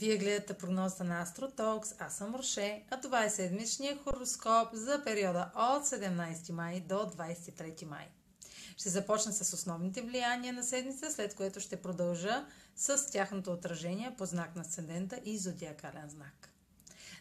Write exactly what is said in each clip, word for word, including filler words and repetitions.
Вие гледате прогноза на Астротокс, аз съм Рушей, а това е седмичния хороскоп за периода от седемнайсети май до двайсет и трети май. Ще започна с основните влияния на седмица, след което ще продължа с тяхното отражение по знак на асцендента и зодиакален знак.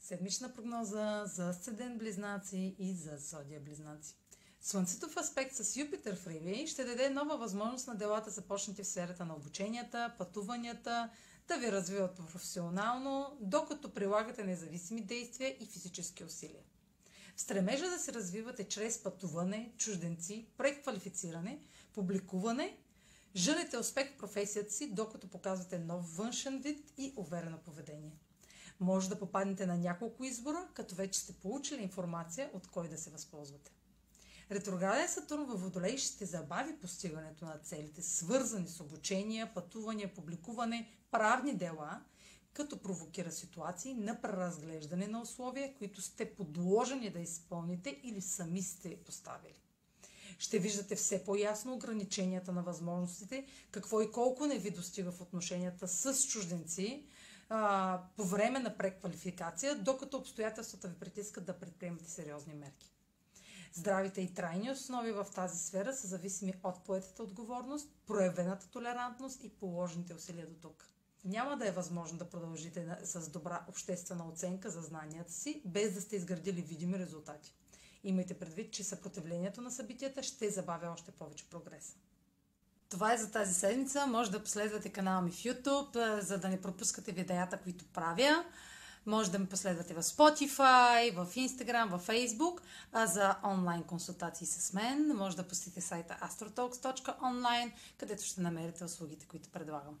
Седмична прогноза за асцендент Близнаци и за зодия Близнаци. Слънцето в аспект с Юпитер в Риби ще даде нова възможност на делата, започнати в сферата на обученията, пътуванията, да ви развиват професионално, докато прилагате независими действия и физически усилия. В стремежа да се развивате чрез пътуване, чужденци, преквалифициране, публикуване, жълите успех в професията си, докато показвате нов външен вид и уверено поведение. Може да попаднете на няколко избора, като вече сте получили информация от кой да се възползвате. Ретрограден Сатурн във Водолей ще забави постигането на целите, свързани с обучение, пътуване, публикуване, правни дела, като провокира ситуации на преразглеждане на условия, които сте подложени да изпълните или сами сте поставили. Ще виждате все по-ясно ограниченията на възможностите, какво и колко не ви достига в отношенията с чужденци, по време на преквалификация, докато обстоятелствата ви притискат да предприемате сериозни мерки. Здравите и трайни основи в тази сфера са зависими от поетата отговорност, проявената толерантност и положените усилия до тук. Няма да е възможно да продължите с добра обществена оценка за знанията си, без да сте изградили видими резултати. Имайте предвид, че съпротивлението на събитията ще забавя още повече прогреса. Това е за тази седмица. Може да последвате канала ми в YouTube, за да не пропускате видеята, които правя. Може да ме последвате в Spotify, в Instagram, в Facebook. А за онлайн консултации с мен може да посетите сайта astrotalks точка онлайн, където ще намерите услугите, които предлагам.